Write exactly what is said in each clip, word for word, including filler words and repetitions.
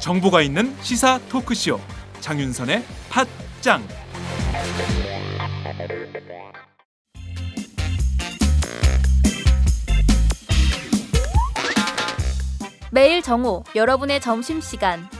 정보가 있는 시사 토크쇼 장윤선의 팟짱. 매일 정오 여러분의 점심시간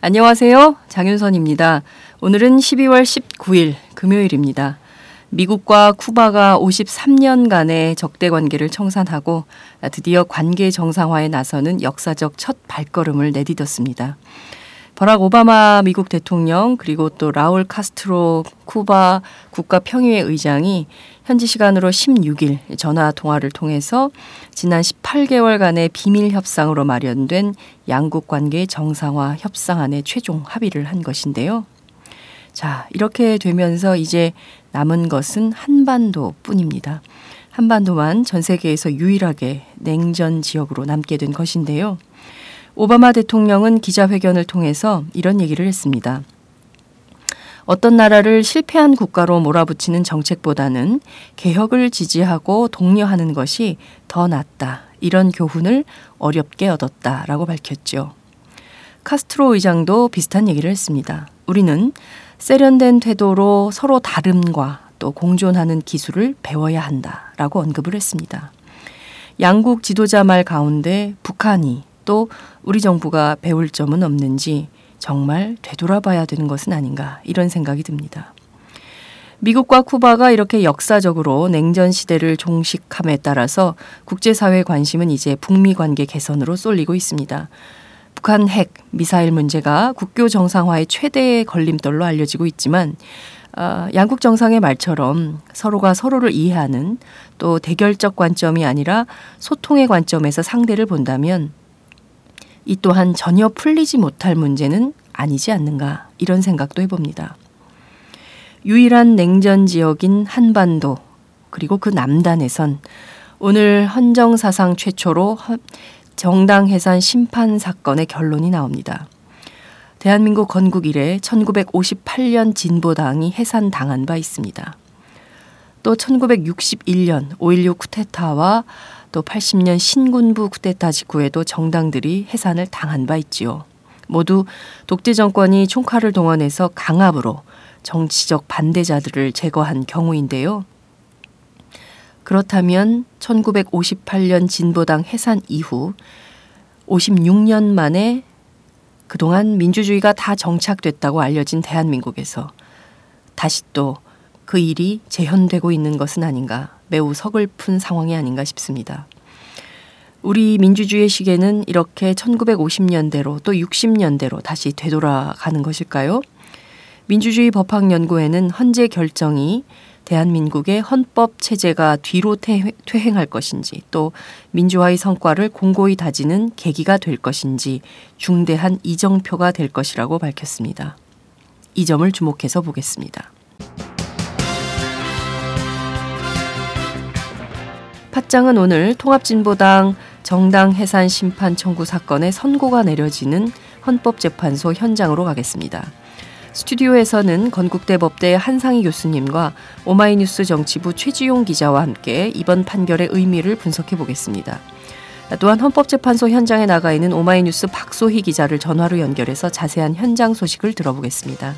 안녕하세요. 장윤선입니다. 오늘은 십이월 십구일 금요일입니다. 미국과 쿠바가 오십삼년간의 적대 관계를 청산하고 드디어 관계 정상화에 나서는 역사적 첫 발걸음을 내디뎠습니다. 버락 오바마 미국 대통령 그리고 또 라울 카스트로 쿠바 국가평의회 의장이 현지 시간으로 십육일 전화 통화를 통해서 지난 십팔개월간의 비밀 협상으로 마련된 양국 관계 정상화 협상안에 최종 합의를 한 것인데요. 자, 이렇게 되면서 이제 남은 것은 한반도뿐입니다. 한반도만 전 세계에서 유일하게 냉전 지역으로 남게 된 것인데요. 오바마 대통령은 기자회견을 통해서 이런 얘기를 했습니다. 어떤 나라를 실패한 국가로 몰아붙이는 정책보다는 개혁을 지지하고 독려하는 것이 더 낫다. 이런 교훈을 어렵게 얻었다라고 밝혔죠. 카스트로 의장도 비슷한 얘기를 했습니다. 우리는 세련된 태도로 서로 다름과 또 공존하는 기술을 배워야 한다라고 언급을 했습니다. 양국 지도자 말 가운데 북한이 또 우리 정부가 배울 점은 없는지 정말 되돌아봐야 되는 것은 아닌가 이런 생각이 듭니다. 미국과 쿠바가 이렇게 역사적으로 냉전 시대를 종식함에 따라서 국제사회의 관심은 이제 북미 관계 개선으로 쏠리고 있습니다. 북한 핵, 미사일 문제가 국교 정상화의 최대의 걸림돌로 알려지고 있지만 어, 양국 정상의 말처럼 서로가 서로를 이해하는 또 대결적 관점이 아니라 소통의 관점에서 상대를 본다면 이 또한 전혀 풀리지 못할 문제는 아니지 않는가 이런 생각도 해봅니다. 유일한 냉전 지역인 한반도 그리고 그 남단에선 오늘 헌정사상 최초로 정당 해산 심판 사건의 결론이 나옵니다. 대한민국 건국 이래 천구백오십팔년 진보당이 해산당한 바 있습니다. 또 천구백육십일년 오일육 쿠데타와 또 팔십년 신군부 쿠데타 직후에도 정당들이 해산을 당한 바 있지요. 모두 독재 정권이 총칼을 동원해서 강압으로 정치적 반대자들을 제거한 경우인데요. 그렇다면 천구백오십팔년 진보당 해산 이후 오십육년 만에 그동안 민주주의가 다 정착됐다고 알려진 대한민국에서 다시 또 그 일이 재현되고 있는 것은 아닌가. 매우 서글픈 상황이 아닌가 싶습니다. 우리 민주주의의 시계는 이렇게 천구백오십년대로 또 육십년대로 다시 되돌아가는 것일까요? 민주주의 법학연구회는 헌재 결정이 대한민국의 헌법 체제가 뒤로 퇴행할 것인지 또 민주화의 성과를 공고히 다지는 계기가 될 것인지 중대한 이정표가 될 것이라고 밝혔습니다. 이 점을 주목해서 보겠습니다. 팟짱은 오늘 통합진보당 정당 해산 심판 청구 사건의 선고가 내려지는 헌법재판소 현장으로 가겠습니다. 스튜디오에서는 건국대 법대 한상희 교수님과 오마이뉴스 정치부 최지용 기자와 함께 이번 판결의 의미를 분석해 보겠습니다. 또한 헌법재판소 현장에 나가 있는 오마이뉴스 박소희 기자를 전화로 연결해서 자세한 현장 소식을 들어보겠습니다.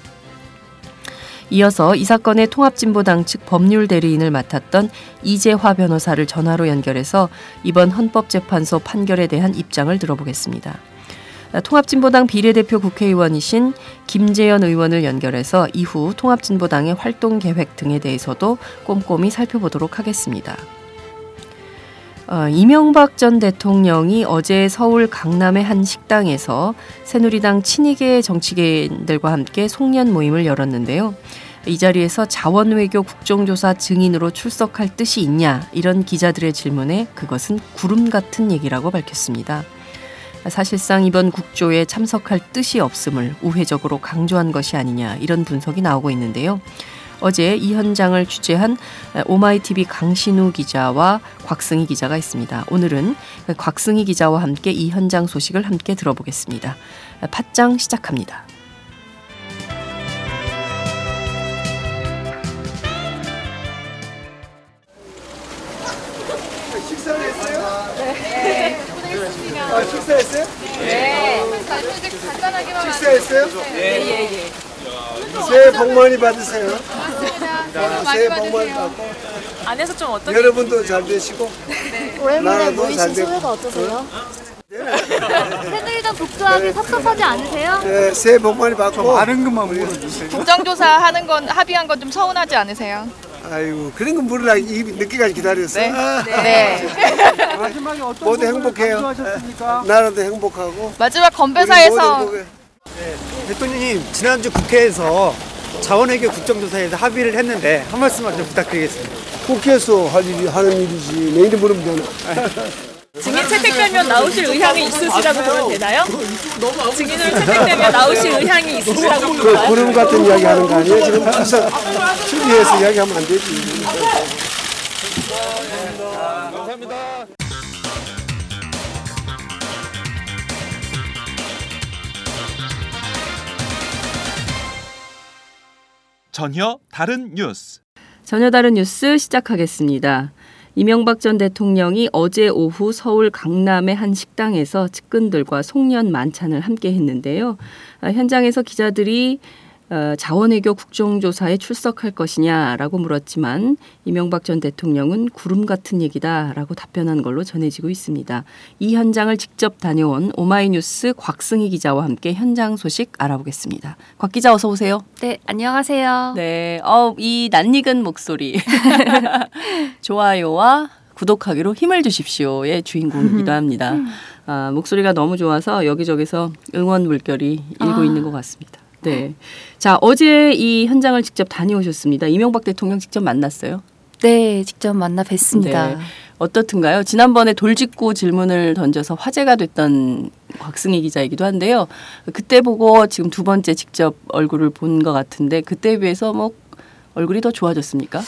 이어서 이 사건의 통합진보당 측 법률 대리인을 맡았던 이재화 변호사를 전화로 연결해서 이번 헌법재판소 판결에 대한 입장을 들어보겠습니다. 통합진보당 비례대표 국회의원이신 김재현 의원을 연결해서 이후 통합진보당의 활동 계획 등에 대해서도 꼼꼼히 살펴보도록 하겠습니다. 어, 이명박 전 대통령이 어제 서울 강남의 한 식당에서 새누리당 친이계 정치계인들과 함께 송년 모임을 열었는데요. 이 자리에서 자원외교 국정조사 증인으로 출석할 뜻이 있냐 이런 기자들의 질문에 그것은 구름 같은 얘기라고 밝혔습니다. 사실상 이번 국조에 참석할 뜻이 없음을 우회적으로 강조한 것이 아니냐 이런 분석이 나오고 있는데요. 어제 이 현장을 취재한 오마이티비 강신우 기자와 곽승희 기자가 있습니다. 오늘은 곽승희 기자와 함께 이 현장 소식을 함께 들어보겠습니다. 팟짱 시작합니다. 식사를 했어요? 네. 아, 식사했어요? 네. 간단하게만 식사했어요? 네. 예, 예. 새해 복 많이 받으세요. 아, 새해 복 많이 받고 안에서 좀 어떤 여러분도 잘 되시고 네. 오랜만에 모이신 소회가 어떠세요? 새누리당 복수하기 네. 섭섭하지 않으세요? 네, 새해 복 많이 받고 아는 것만 물어주세요. 국정조사 하는 건 합의한 건 좀 서운하지 않으세요? 아이고 그런 거 물으라 늦게까지 기다렸어. 네. 아, 네. 마지막에 어떤 모두 행복해요. 나라도 행복하고 마지막 건배사에서. 네, 대통령님 지난주 국회에서 자원외교 국정조사에서 합의를 했는데 한 말씀만 좀 부탁드리겠습니다. 국회에서 할 일이 하는 일이지 내일에 물으면 되나? 증인 채택되면 나오실 의향이 있으시라고 보면 되나요? 증인으로 채택되면 나오실 의향이 있으시라고 보면 되나요? 구름 같은 이야기 하는 거 아니에요? 지금 항상 준비해서 이야기하면 안 되지. 감사합니다. 전혀 다른 뉴스. 전혀 다른 뉴스 시작하겠습니다. 이명박 전 대통령이 어제 오후 서울 강남의 한 식당에서 측근들과 송년 만찬을 함께 했는데요. 현장에서 기자들이 자원외교 국정조사에 출석할 것이냐라고 물었지만 이명박 전 대통령은 구름 같은 얘기다라고 답변한 걸로 전해지고 있습니다. 이 현장을 직접 다녀온 오마이뉴스 곽승희 기자와 함께 현장 소식 알아보겠습니다. 곽 기자 어서 오세요. 네, 안녕하세요. 네, 어, 이 낯익은 목소리. 좋아요와 구독하기로 힘을 주십시오의 주인공이기도 합니다. 아, 목소리가 너무 좋아서 여기저기서 응원 물결이 일고 아. 있는 것 같습니다. 네. 자, 어제 이 현장을 직접 다녀오셨습니다. 이명박 대통령 직접 만났어요? 네, 직접 만나 뵀습니다. 네. 어떻든가요? 지난번에 돌직구 질문을 던져서 화제가 됐던 곽승희 기자이기도 한데요. 그때 보고 지금 두 번째 직접 얼굴을 본 것 같은데 그때에 비해서 뭐 얼굴이 더 좋아졌습니까?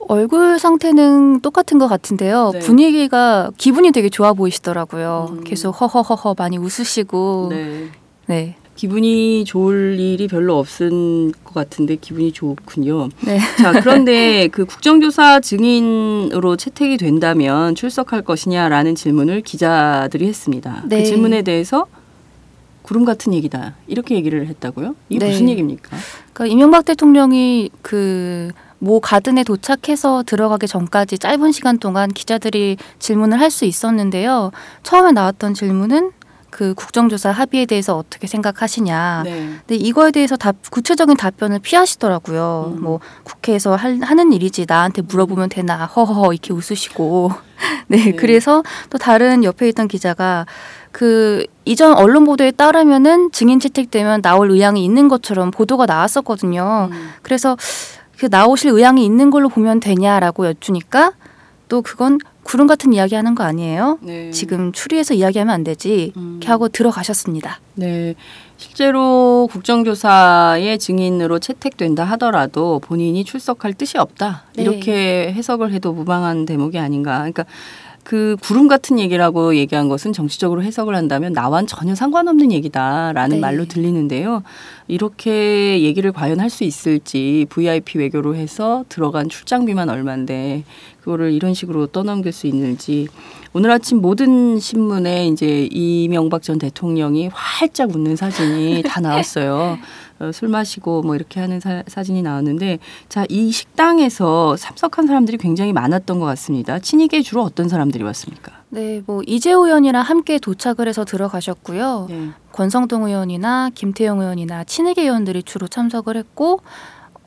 얼굴 상태는 똑같은 것 같은데요. 네. 분위기가 기분이 되게 좋아 보이시더라고요. 음. 계속 허허허허 많이 웃으시고 네. 네. 기분이 좋을 일이 별로 없은 것 같은데 기분이 좋군요. 네. 자, 그런데 그 국정조사 증인으로 채택이 된다면 출석할 것이냐라는 질문을 기자들이 했습니다. 네. 그 질문에 대해서 구름 같은 얘기다 이렇게 얘기를 했다고요? 이게 네. 무슨 얘기입니까? 그러니까 이명박 대통령이 그 모 가든에 도착해서 들어가기 전까지 짧은 시간 동안 기자들이 질문을 할 수 있었는데요. 처음에 나왔던 질문은 그 국정조사 합의에 대해서 어떻게 생각하시냐. 네. 근데 이거에 대해서 답, 구체적인 답변을 피하시더라고요. 음. 뭐 국회에서 할, 하는 일이지 나한테 물어보면 되나 허허허 이렇게 웃으시고. 네, 네. 그래서 또 다른 옆에 있던 기자가 그 이전 언론 보도에 따르면은 증인 채택되면 나올 의향이 있는 것처럼 보도가 나왔었거든요. 음. 그래서 그 나오실 의향이 있는 걸로 보면 되냐라고 여쭈니까 또 그건 구름 같은 이야기 하는 거 아니에요? 네. 지금 추리해서 이야기하면 안 되지. 음. 이렇게 하고 들어가셨습니다. 네. 실제로 국정조사의 증인으로 채택된다 하더라도 본인이 출석할 뜻이 없다. 네. 이렇게 해석을 해도 무방한 대목이 아닌가. 그러니까 그 구름 같은 얘기라고 얘기한 것은 정치적으로 해석을 한다면 나와는 전혀 상관없는 얘기다라는 네. 말로 들리는데요. 이렇게 얘기를 과연 할 수 있을지 브이아이피 외교로 해서 들어간 출장비만 얼만데 그거를 이런 식으로 떠넘길 수 있는지. 오늘 아침 모든 신문에 이제 이명박 전 대통령이 활짝 웃는 사진이 다 나왔어요. 어, 술 마시고 뭐 이렇게 하는 사, 사진이 나왔는데, 자, 이 식당에서 참석한 사람들이 굉장히 많았던 것 같습니다. 친이계 주로 어떤 사람들이 왔습니까? 네, 뭐 이재호 의원이랑 함께 도착을 해서 들어가셨고요. 네. 권성동 의원이나 김태영 의원이나 친이계 의원들이 주로 참석을 했고,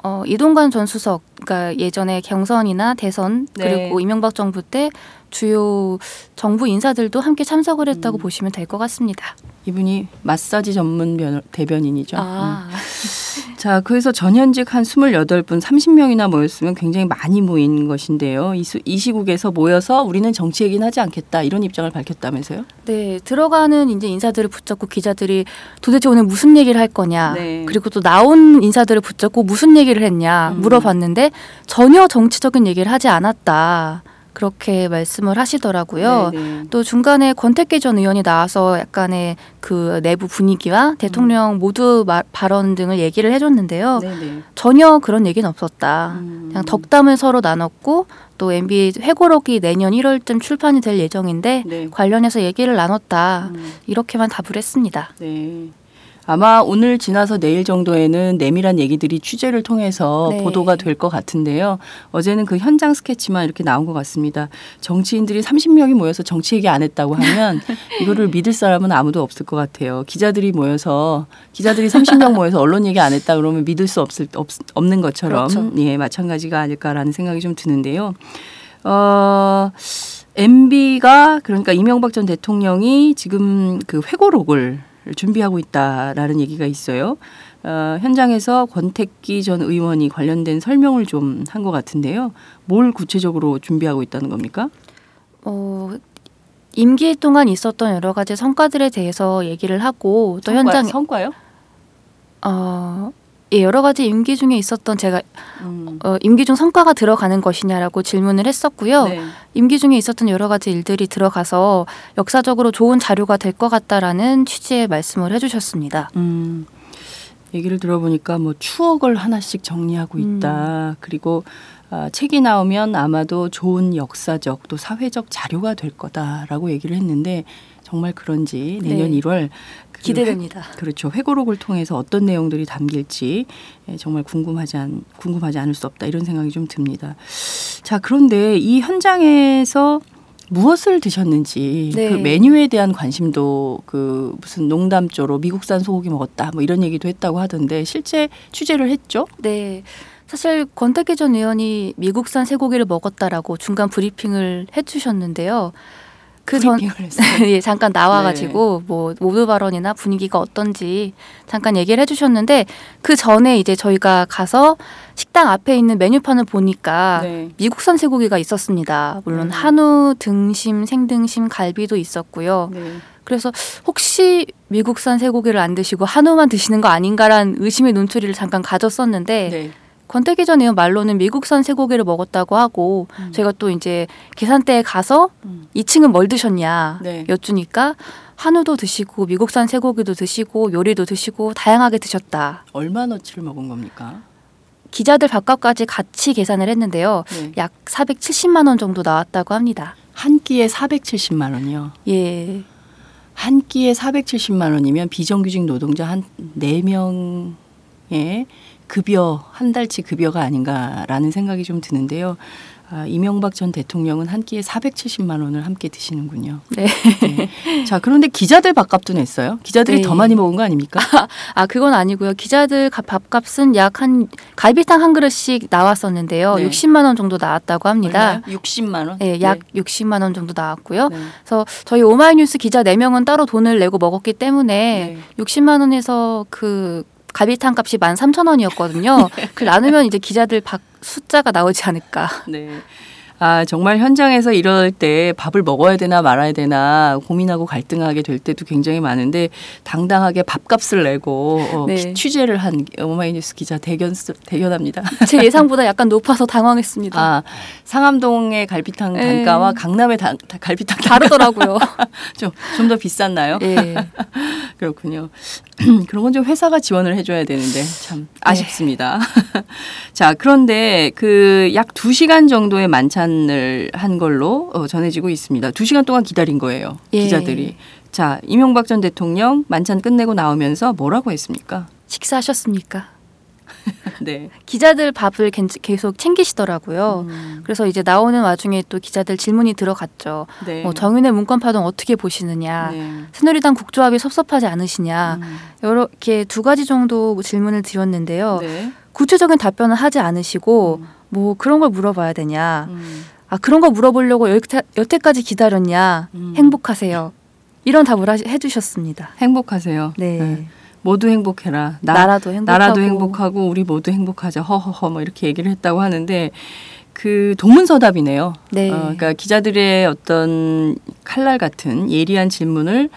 어, 이동관 전 수석, 그러니까 예전에 경선이나 대선, 네. 그리고 이명박 정부 때 주요 정부 인사들도 함께 참석을 했다고 음. 보시면 될 것 같습니다. 이분이 마사지 전문 변, 대변인이죠. 아. 음. 자, 그래서 전현직 한 스물여덟 분, 삼십 명이나 모였으면 굉장히 많이 모인 것인데요. 이, 수, 이 시국에서 모여서 우리는 정치 얘기는 하지 않겠다, 이런 입장을 밝혔다면서요? 네, 들어가는 이제 인사들을 붙잡고 기자들이 도대체 오늘 무슨 얘기를 할 거냐, 네. 그리고 또 나온 인사들을 붙잡고 무슨 얘기를 했냐 음. 물어봤는데 전혀 정치적인 얘기를 하지 않았다. 그렇게 말씀을 하시더라고요. 네네. 또 중간에 권택기 전 의원이 나와서 약간의 그 내부 분위기와 대통령 음. 모두 마, 발언 등을 얘기를 해줬는데요. 네네. 전혀 그런 얘기는 없었다. 음. 그냥 덕담을 서로 나눴고 또 엠비 회고록이 내년 일월쯤 출판이 될 예정인데 네. 관련해서 얘기를 나눴다. 음. 이렇게만 답을 했습니다. 네. 아마 오늘 지나서 내일 정도에는 내밀한 얘기들이 취재를 통해서 네. 보도가 될 것 같은데요. 어제는 그 현장 스케치만 이렇게 나온 것 같습니다. 정치인들이 삼십 명이 모여서 정치 얘기 안 했다고 하면 이거를 믿을 사람은 아무도 없을 것 같아요. 기자들이 모여서 기자들이 삼십 명 모여서 언론 얘기 안 했다 그러면 믿을 수 없을, 없, 없는 것처럼 그렇죠. 예, 마찬가지가 아닐까라는 생각이 좀 드는데요. 어... 엠비가 그러니까 이명박 전 대통령이 지금 그 회고록을 준비하고 있다라는 얘기가 있어요. 어, 현장에서 권택기 전 의원이 관련된 설명을 좀 한 것 같은데요. 뭘 구체적으로 준비하고 있다는 겁니까? 어, 임기 동안 있었던 여러 가지 성과들에 대해서 얘기를 하고 또 성과, 현장 성과요? 어, 예, 여러 가지 임기 중에 있었던 제가 음. 어, 임기 중 성과가 들어가는 것이냐라고 질문을 했었고요. 네. 임기 중에 있었던 여러 가지 일들이 들어가서 역사적으로 좋은 자료가 될 것 같다라는 취지의 말씀을 해주셨습니다. 음, 얘기를 들어보니까 뭐 추억을 하나씩 정리하고 있다. 음. 그리고 아, 책이 나오면 아마도 좋은 역사적 또 사회적 자료가 될 거다라고 얘기를 했는데 정말 그런지 내년 네. 일월 기대됩니다. 회, 그렇죠. 회고록을 통해서 어떤 내용들이 담길지 정말 궁금하지, 않, 궁금하지 않을 수 없다. 이런 생각이 좀 듭니다. 자, 그런데 이 현장에서 무엇을 드셨는지 네. 그 메뉴에 대한 관심도 그 무슨 농담조로 미국산 소고기 먹었다 뭐 이런 얘기도 했다고 하던데 실제 취재를 했죠? 네. 사실 권택기 전 의원이 미국산 쇠고기를 먹었다라고 중간 브리핑을 해주셨는데요. 그 전, 예, 잠깐 나와가지고, 네. 뭐, 모두 발언이나 분위기가 어떤지 잠깐 얘기를 해주셨는데, 그 전에 이제 저희가 가서 식당 앞에 있는 메뉴판을 보니까 네. 미국산 쇠고기가 있었습니다. 물론 음. 한우, 등심, 생등심, 갈비도 있었고요. 네. 그래서 혹시 미국산 쇠고기를 안 드시고 한우만 드시는 거 아닌가란 의심의 눈초리를 잠깐 가졌었는데, 네. 권택기 전 의원 말로는 미국산 쇠고기를 먹었다고 하고 음. 제가 또 이제 계산대에 가서 음. 이 층은 뭘 드셨냐 네. 여쭈니까 한우도 드시고 미국산 쇠고기도 드시고 요리도 드시고 다양하게 드셨다. 얼마나치를 먹은 겁니까? 기자들 밥값까지 같이 계산을 했는데요. 네. 약 사백칠십만 원 정도 나왔다고 합니다. 한 끼에 사백칠십만 원이요? 예. 한 끼에 사백칠십만 원이면 비정규직 노동자 한 네 명의 급여, 한 달치 급여가 아닌가라는 생각이 좀 드는데요. 아, 이명박 전 대통령은 한 끼에 사백칠십만 원을 함께 드시는군요. 네. 네. 자, 그런데 기자들 밥값도 냈어요? 기자들이 네. 더 많이 먹은 거 아닙니까? 아, 아 그건 아니고요. 기자들 밥값은 약 한 갈비탕 한 그릇씩 나왔었는데요. 네. 육십만 원 정도 나왔다고 합니다. 얼마요? 육십만 원? 네, 약 네. 육십만 원 정도 나왔고요. 네. 그래서 저희 오마이뉴스 기자 네 명은 따로 돈을 내고 먹었기 때문에 네. 육십만 원에서 그 갈비탕 값이 만 삼천 원이었거든요. 그 나누면 이제 기자들 박 숫자가 나오지 않을까. 네. 아, 정말 현장에서 이럴 때 밥을 먹어야 되나 말아야 되나 고민하고 갈등하게 될 때도 굉장히 많은데 당당하게 밥값을 내고 어, 네. 취재를 한 오마이뉴스 기자 대견, 대견합니다. 제 예상보다 약간 높아서 당황했습니다. 아, 상암동의 갈비탕 단가와 에이. 강남의 다, 갈비탕 단가. 다르더라고요. 좀, 좀 더 비쌌나요? 네. 그렇군요. 그런 건 좀 회사가 지원을 해줘야 되는데 참 아쉽습니다. 네. 자, 그런데 그 약 두 시간 정도의 만찬을 한 걸로 어, 전해지고 있습니다. 두 시간 동안 기다린 거예요. 예. 기자들이. 자, 이명박 전 대통령 만찬 끝내고 나오면서 뭐라고 했습니까? 식사하셨습니까? 네. 기자들 밥을 계속 챙기시더라고요. 음. 그래서 이제 나오는 와중에 또 기자들 질문이 들어갔죠. 네. 뭐 정윤의 문건 파동 어떻게 보시느냐, 네. 새누리당 국조합이 섭섭하지 않으시냐, 음. 이렇게 두 가지 정도 질문을 드렸는데요. 네. 구체적인 답변을 하지 않으시고 음. 뭐 그런 걸 물어봐야 되냐, 음. 아 그런 거 물어보려고 여태, 여태까지 기다렸냐, 음. 행복하세요. 이런 답을 하시, 해주셨습니다. 행복하세요. 네. 네. 모두 행복해라. 나, 나라도 행복하고. 나라도 행복하고 우리 모두 행복하자. 허허허 뭐 이렇게 얘기를 했다고 하는데 그 동문서답이네요. 네. 어, 그러니까 기자들의 어떤 칼날 같은 예리한 질문을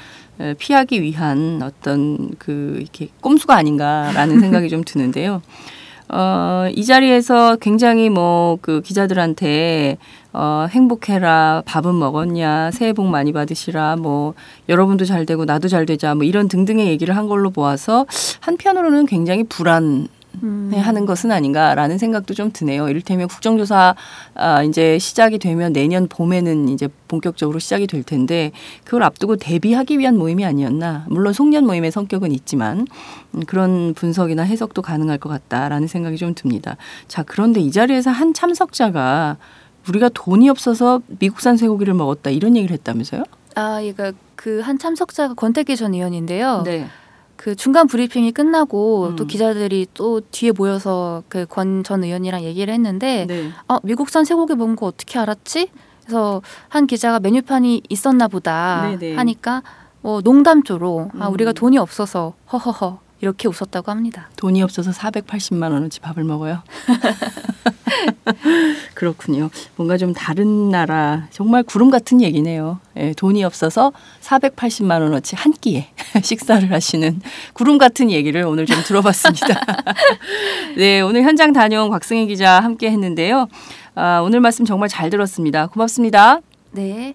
피하기 위한 어떤 그 이렇게 꼼수가 아닌가라는 생각이 좀 드는데요. 어, 이 자리에서 굉장히 뭐 그 기자들한테 어, 행복해라, 밥은 먹었냐, 새해 복 많이 받으시라, 뭐 여러분도 잘 되고 나도 잘 되자, 뭐 이런 등등의 얘기를 한 걸로 보아서 한편으로는 굉장히 불안. 음. 하는 것은 아닌가라는 생각도 좀 드네요. 이를테면 국정조사 아, 이제 시작이 되면 내년 봄에는 이제 본격적으로 시작이 될 텐데 그걸 앞두고 대비하기 위한 모임이 아니었나. 물론 송년 모임의 성격은 있지만 음, 그런 분석이나 해석도 가능할 것 같다라는 생각이 좀 듭니다. 자, 그런데 이 자리에서 한 참석자가 우리가 돈이 없어서 미국산 쇠고기를 먹었다 이런 얘기를 했다면서요? 아, 그러니까 그 한 참석자가 권택기 전 의원인데요. 네. 그 중간 브리핑이 끝나고 음. 또 기자들이 또 뒤에 모여서 그 권 전 의원이랑 얘기를 했는데 네. 어, 미국산 쇠고기 먹은 거 어떻게 알았지? 그래서 한 기자가 메뉴판이 있었나 보다 네네. 하니까 어, 농담조로 음. 아, 우리가 돈이 없어서 허허허 이렇게 웃었다고 합니다. 돈이 없어서 사백팔십만 원어치 밥을 먹어요? 그렇군요. 뭔가 좀 다른 나라 정말 구름 같은 얘기네요. 예, 돈이 없어서 사백팔십만 원어치 한 끼에 식사를 하시는 구름 같은 얘기를 오늘 좀 들어봤습니다. 네, 오늘 현장 다녀온 곽승희 기자 함께 했는데요. 아, 오늘 말씀 정말 잘 들었습니다. 고맙습니다. 네.